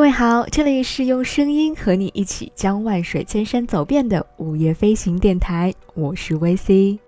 各位好，这里是用声音和你一起将万水千山走遍的午夜飞行电台，我是 VC。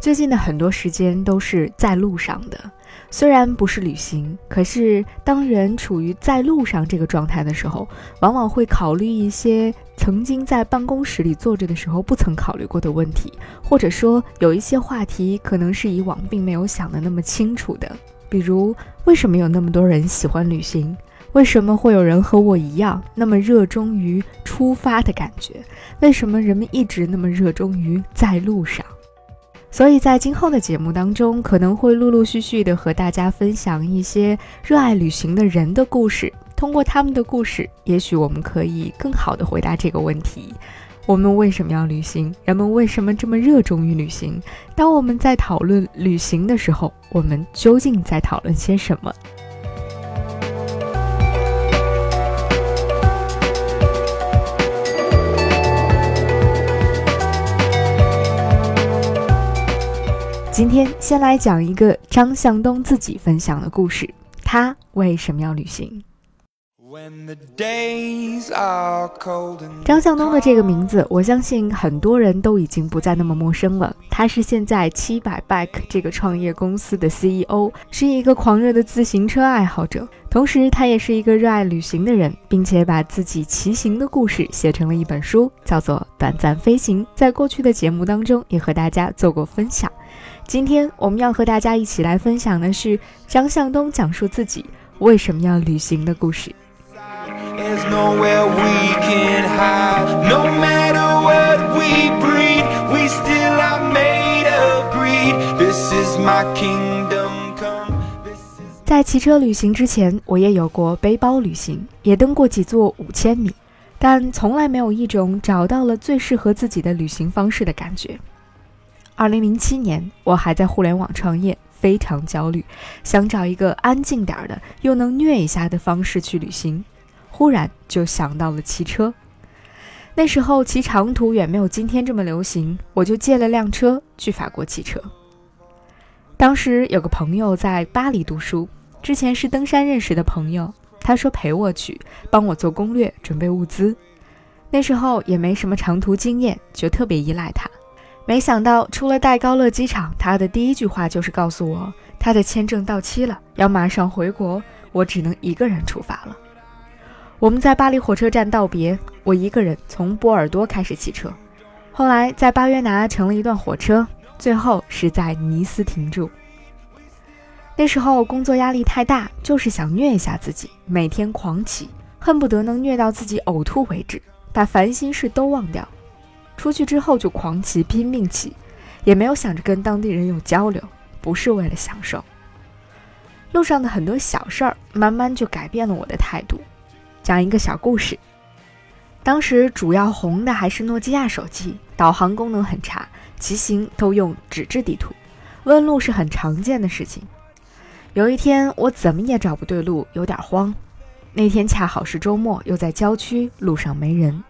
最近的很多时间都是在路上的，虽然不是旅行，可是当人处于在路上这个状态的时候，往往会考虑一些曾经在办公室里坐着的时候不曾考虑过的问题，或者说有一些话题可能是以往并没有想的那么清楚的。比如，为什么有那么多人喜欢旅行？为什么会有人和我一样那么热衷于出发的感觉？为什么人们一直那么热衷于在路上？所以在今后的节目当中，可能会陆陆续续的和大家分享一些热爱旅行的人的故事，通过他们的故事，也许我们可以更好的回答这个问题：我们为什么要旅行？人们为什么这么热衷于旅行？当我们在讨论旅行的时候，我们究竟在讨论些什么？今天先来讲一个张向东自己分享的故事，他为什么要旅行？张向东的这个名字，我相信很多人都已经不再那么陌生了。他是现在 700Bike 这个创业公司的 CEO， 是一个狂热的自行车爱好者，同时他也是一个热爱旅行的人，并且把自己骑行的故事写成了一本书，叫做《短暂飞行》，在过去的节目当中也和大家做过分享。今天我们要和大家一起来分享的是张向东讲述自己为什么要旅行的故事。在骑车旅行之前，我也有过背包旅行，也登过几座5000米，但从来没有一种找到了最适合自己的旅行方式的感觉。2007年，我还在互联网创业，非常焦虑，想找一个安静点的，又能虐一下的方式去旅行。忽然就想到了骑车。那时候骑长途远没有今天这么流行，我就借了辆车去法国骑车。当时有个朋友在巴黎读书，之前是登山认识的朋友，他说陪我去，帮我做攻略，准备物资。那时候也没什么长途经验，就特别依赖他。没想到出了戴高乐机场，他的第一句话就是告诉我，他的签证到期了，要马上回国，我只能一个人出发了。我们在巴黎火车站道别，我一个人从波尔多开始骑车，后来在巴约拿乘了一段火车，最后是在尼斯停住。那时候工作压力太大，就是想虐一下自己，每天狂骑，恨不得能虐到自己呕吐为止，把烦心事都忘掉。出去之后就狂骑，拼命骑，也没有想着跟当地人有交流，不是为了享受。路上的很多小事儿，慢慢就改变了我的态度。讲一个小故事，当时主要红的还是诺基亚手机，导航功能很差，骑行都用纸质地图，问路是很常见的事情。有一天我怎么也找不对路，有点慌。那天恰好是周末，又在郊区，路上没人。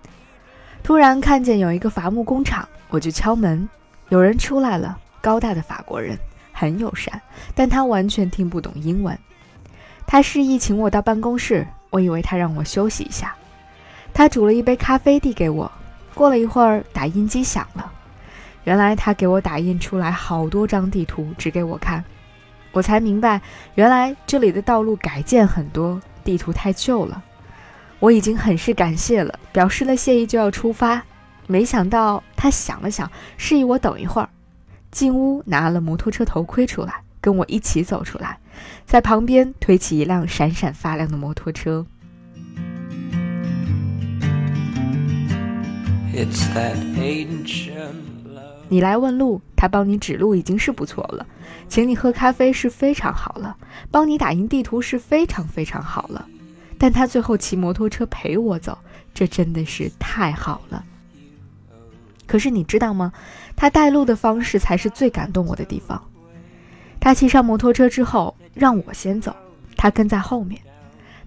突然看见有一个伐木工厂，我就敲门，有人出来了，高大的法国人，很友善，但他完全听不懂英文。他示意请我到办公室，我以为他让我休息一下。他煮了一杯咖啡递给我，过了一会儿打印机响了，原来他给我打印出来好多张地图指给我看。我才明白，原来这里的道路改建很多，地图太旧了。我已经很是感谢了，表示了谢意就要出发。没想到他想了想，示意我等一会儿，进屋拿了摩托车头盔出来，跟我一起走出来，在旁边推起一辆闪闪发亮的摩托车。 It's that ancient love. 你来问路，他帮你指路已经是不错了，请你喝咖啡是非常好了，帮你打印地图是非常非常好了，但他最后骑摩托车陪我走，这真的是太好了。可是你知道吗？他带路的方式才是最感动我的地方。他骑上摩托车之后，让我先走，他跟在后面。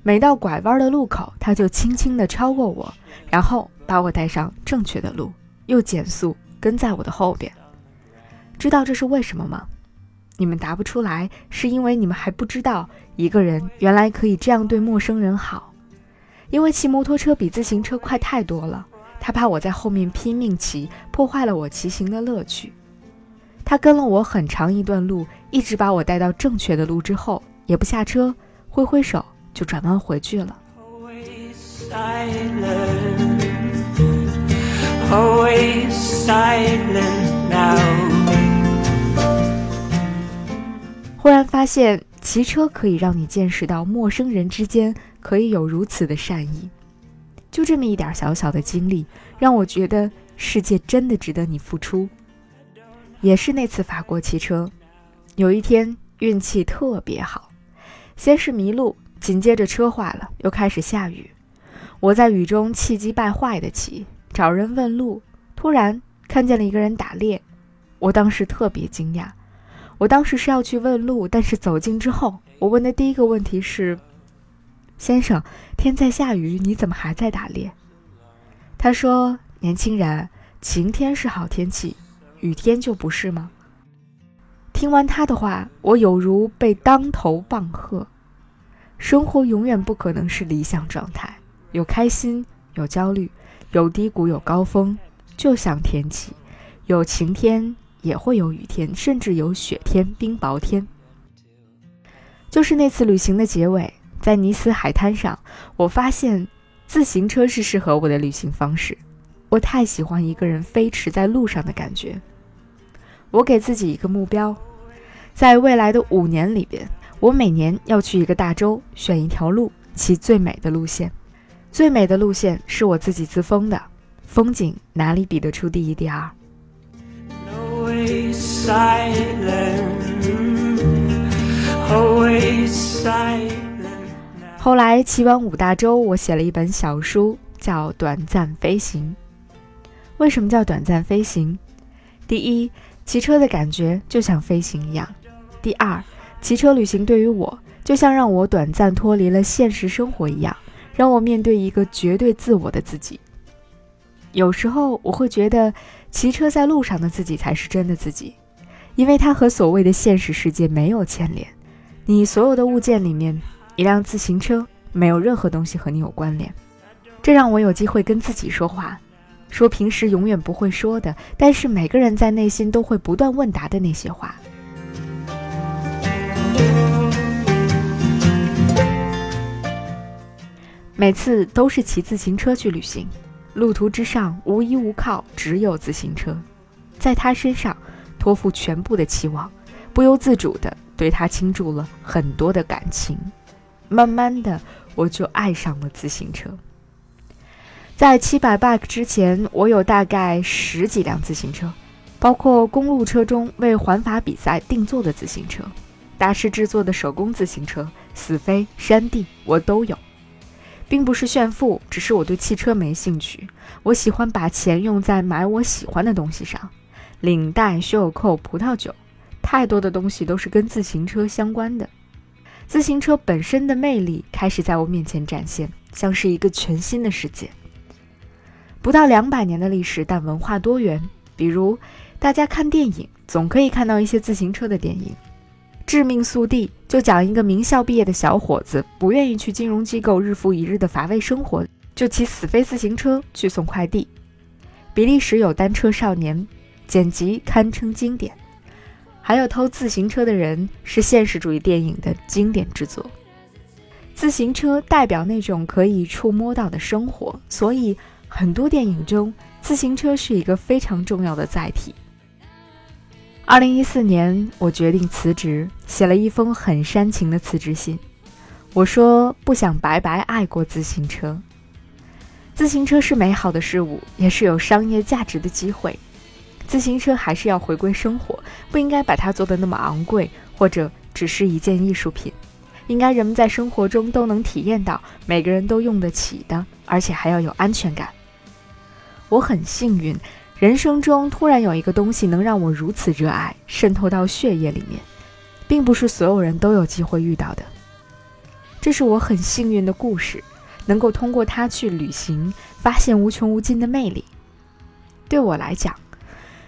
每到拐弯的路口，他就轻轻地超过我，然后把我带上正确的路，又减速，跟在我的后边。知道这是为什么吗？你们答不出来，是因为你们还不知道一个人原来可以这样对陌生人好。因为骑摩托车比自行车快太多了，他怕我在后面拼命骑，破坏了我骑行的乐趣。他跟了我很长一段路，一直把我带到正确的路之后，也不下车，挥挥手就转弯回去了。 Always silent now。 忽然发现骑车可以让你见识到陌生人之间可以有如此的善意，就这么一点小小的经历，让我觉得世界真的值得你付出。也是那次法国骑车，有一天运气特别好，先是迷路，紧接着车坏了，又开始下雨。我在雨中气急败坏的骑，找人问路，突然看见了一个人打猎，我当时特别惊讶。我当时是要去问路，但是走近之后，我问的第一个问题是：先生，天在下雨，你怎么还在打猎？他说：年轻人，晴天是好天气，雨天就不是吗？听完他的话，我有如被当头棒喝。生活永远不可能是理想状态，有开心，有焦虑，有低谷，有高峰，就像天气，有晴天也会有雨天，甚至有雪天、冰雹天。就是那次旅行的结尾，在尼斯海滩上，我发现自行车是适合我的旅行方式。我太喜欢一个人飞驰在路上的感觉。我给自己一个目标，在未来的5年里边，我每年要去一个大洲，选一条路，骑最美的路线。最美的路线是我自己自封的，风景哪里比得出第一第二。 Always silent, always silent。 后来骑完5大洲，我写了一本小书，叫《短暂飞行》。为什么叫短暂飞行？第一，骑车的感觉就像飞行一样。第二，骑车旅行对于我就像让我短暂脱离了现实生活一样，让我面对一个绝对自我的自己。有时候我会觉得骑车在路上的自己才是真的自己，因为它和所谓的现实世界没有牵连。你所有的物件里面，一辆自行车没有任何东西和你有关联。这让我有机会跟自己说话，说平时永远不会说的，但是每个人在内心都会不断问答的那些话。每次都是骑自行车去旅行，路途之上无依无靠，只有自行车，在他身上托付全部的期望，不由自主地对他倾注了很多的感情。慢慢的，我就爱上了自行车。在700Bike 之前，我有大概10几辆自行车，包括公路车中为环法比赛定做的自行车，大师制作的手工自行车，死飞、山地我都有。并不是炫富，只是我对汽车没兴趣。我喜欢把钱用在买我喜欢的东西上，领带、袖扣、葡萄酒，太多的东西都是跟自行车相关的。自行车本身的魅力开始在我面前展现，像是一个全新的世界。不到200年的历史，但文化多元。比如，大家看电影总可以看到一些自行车的电影。致命速递就讲一个名校毕业的小伙子，不愿意去金融机构日复一日的乏味生活，就骑死飞自行车去送快递。比利时有单车少年，剪辑堪称经典。还有偷自行车的人，是现实主义电影的经典之作。自行车代表那种可以触摸到的生活，所以很多电影中自行车是一个非常重要的载体。2014年，我决定辞职，写了一封很煽情的辞职信。我说不想白白爱过自行车。自行车是美好的事物，也是有商业价值的机会。自行车还是要回归生活，不应该把它做得那么昂贵，或者只是一件艺术品。应该人们在生活中都能体验到，每个人都用得起的，而且还要有安全感。我很幸运，人生中突然有一个东西能让我如此热爱，渗透到血液里面，并不是所有人都有机会遇到的。这是我很幸运的故事，能够通过它去旅行，发现无穷无尽的魅力。对我来讲，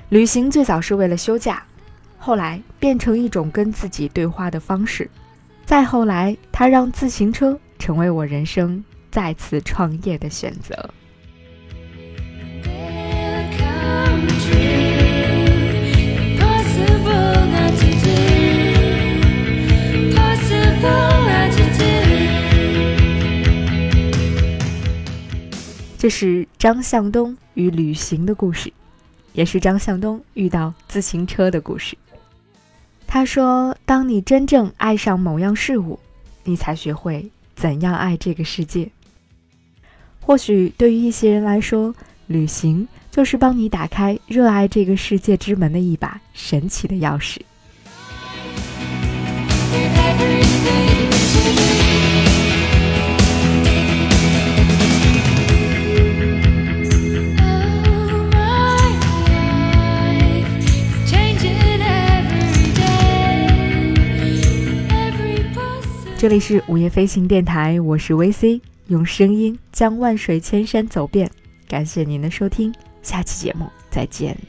旅行最早是为了休假，后来变成一种跟自己对话的方式。再后来，它让自行车成为我人生再次创业的选择。这是张向东与旅行的故事，也是张向东遇到自行车的故事。他说，当你真正爱上某样事物，你才学会怎样爱这个世界。或许对于一些人来说，旅行就是帮你打开热爱这个世界之门的一把神奇的钥匙。这里是午夜飞行电台，我是 VC， 用声音将万水千山走遍。感谢您的收听，下期节目再见。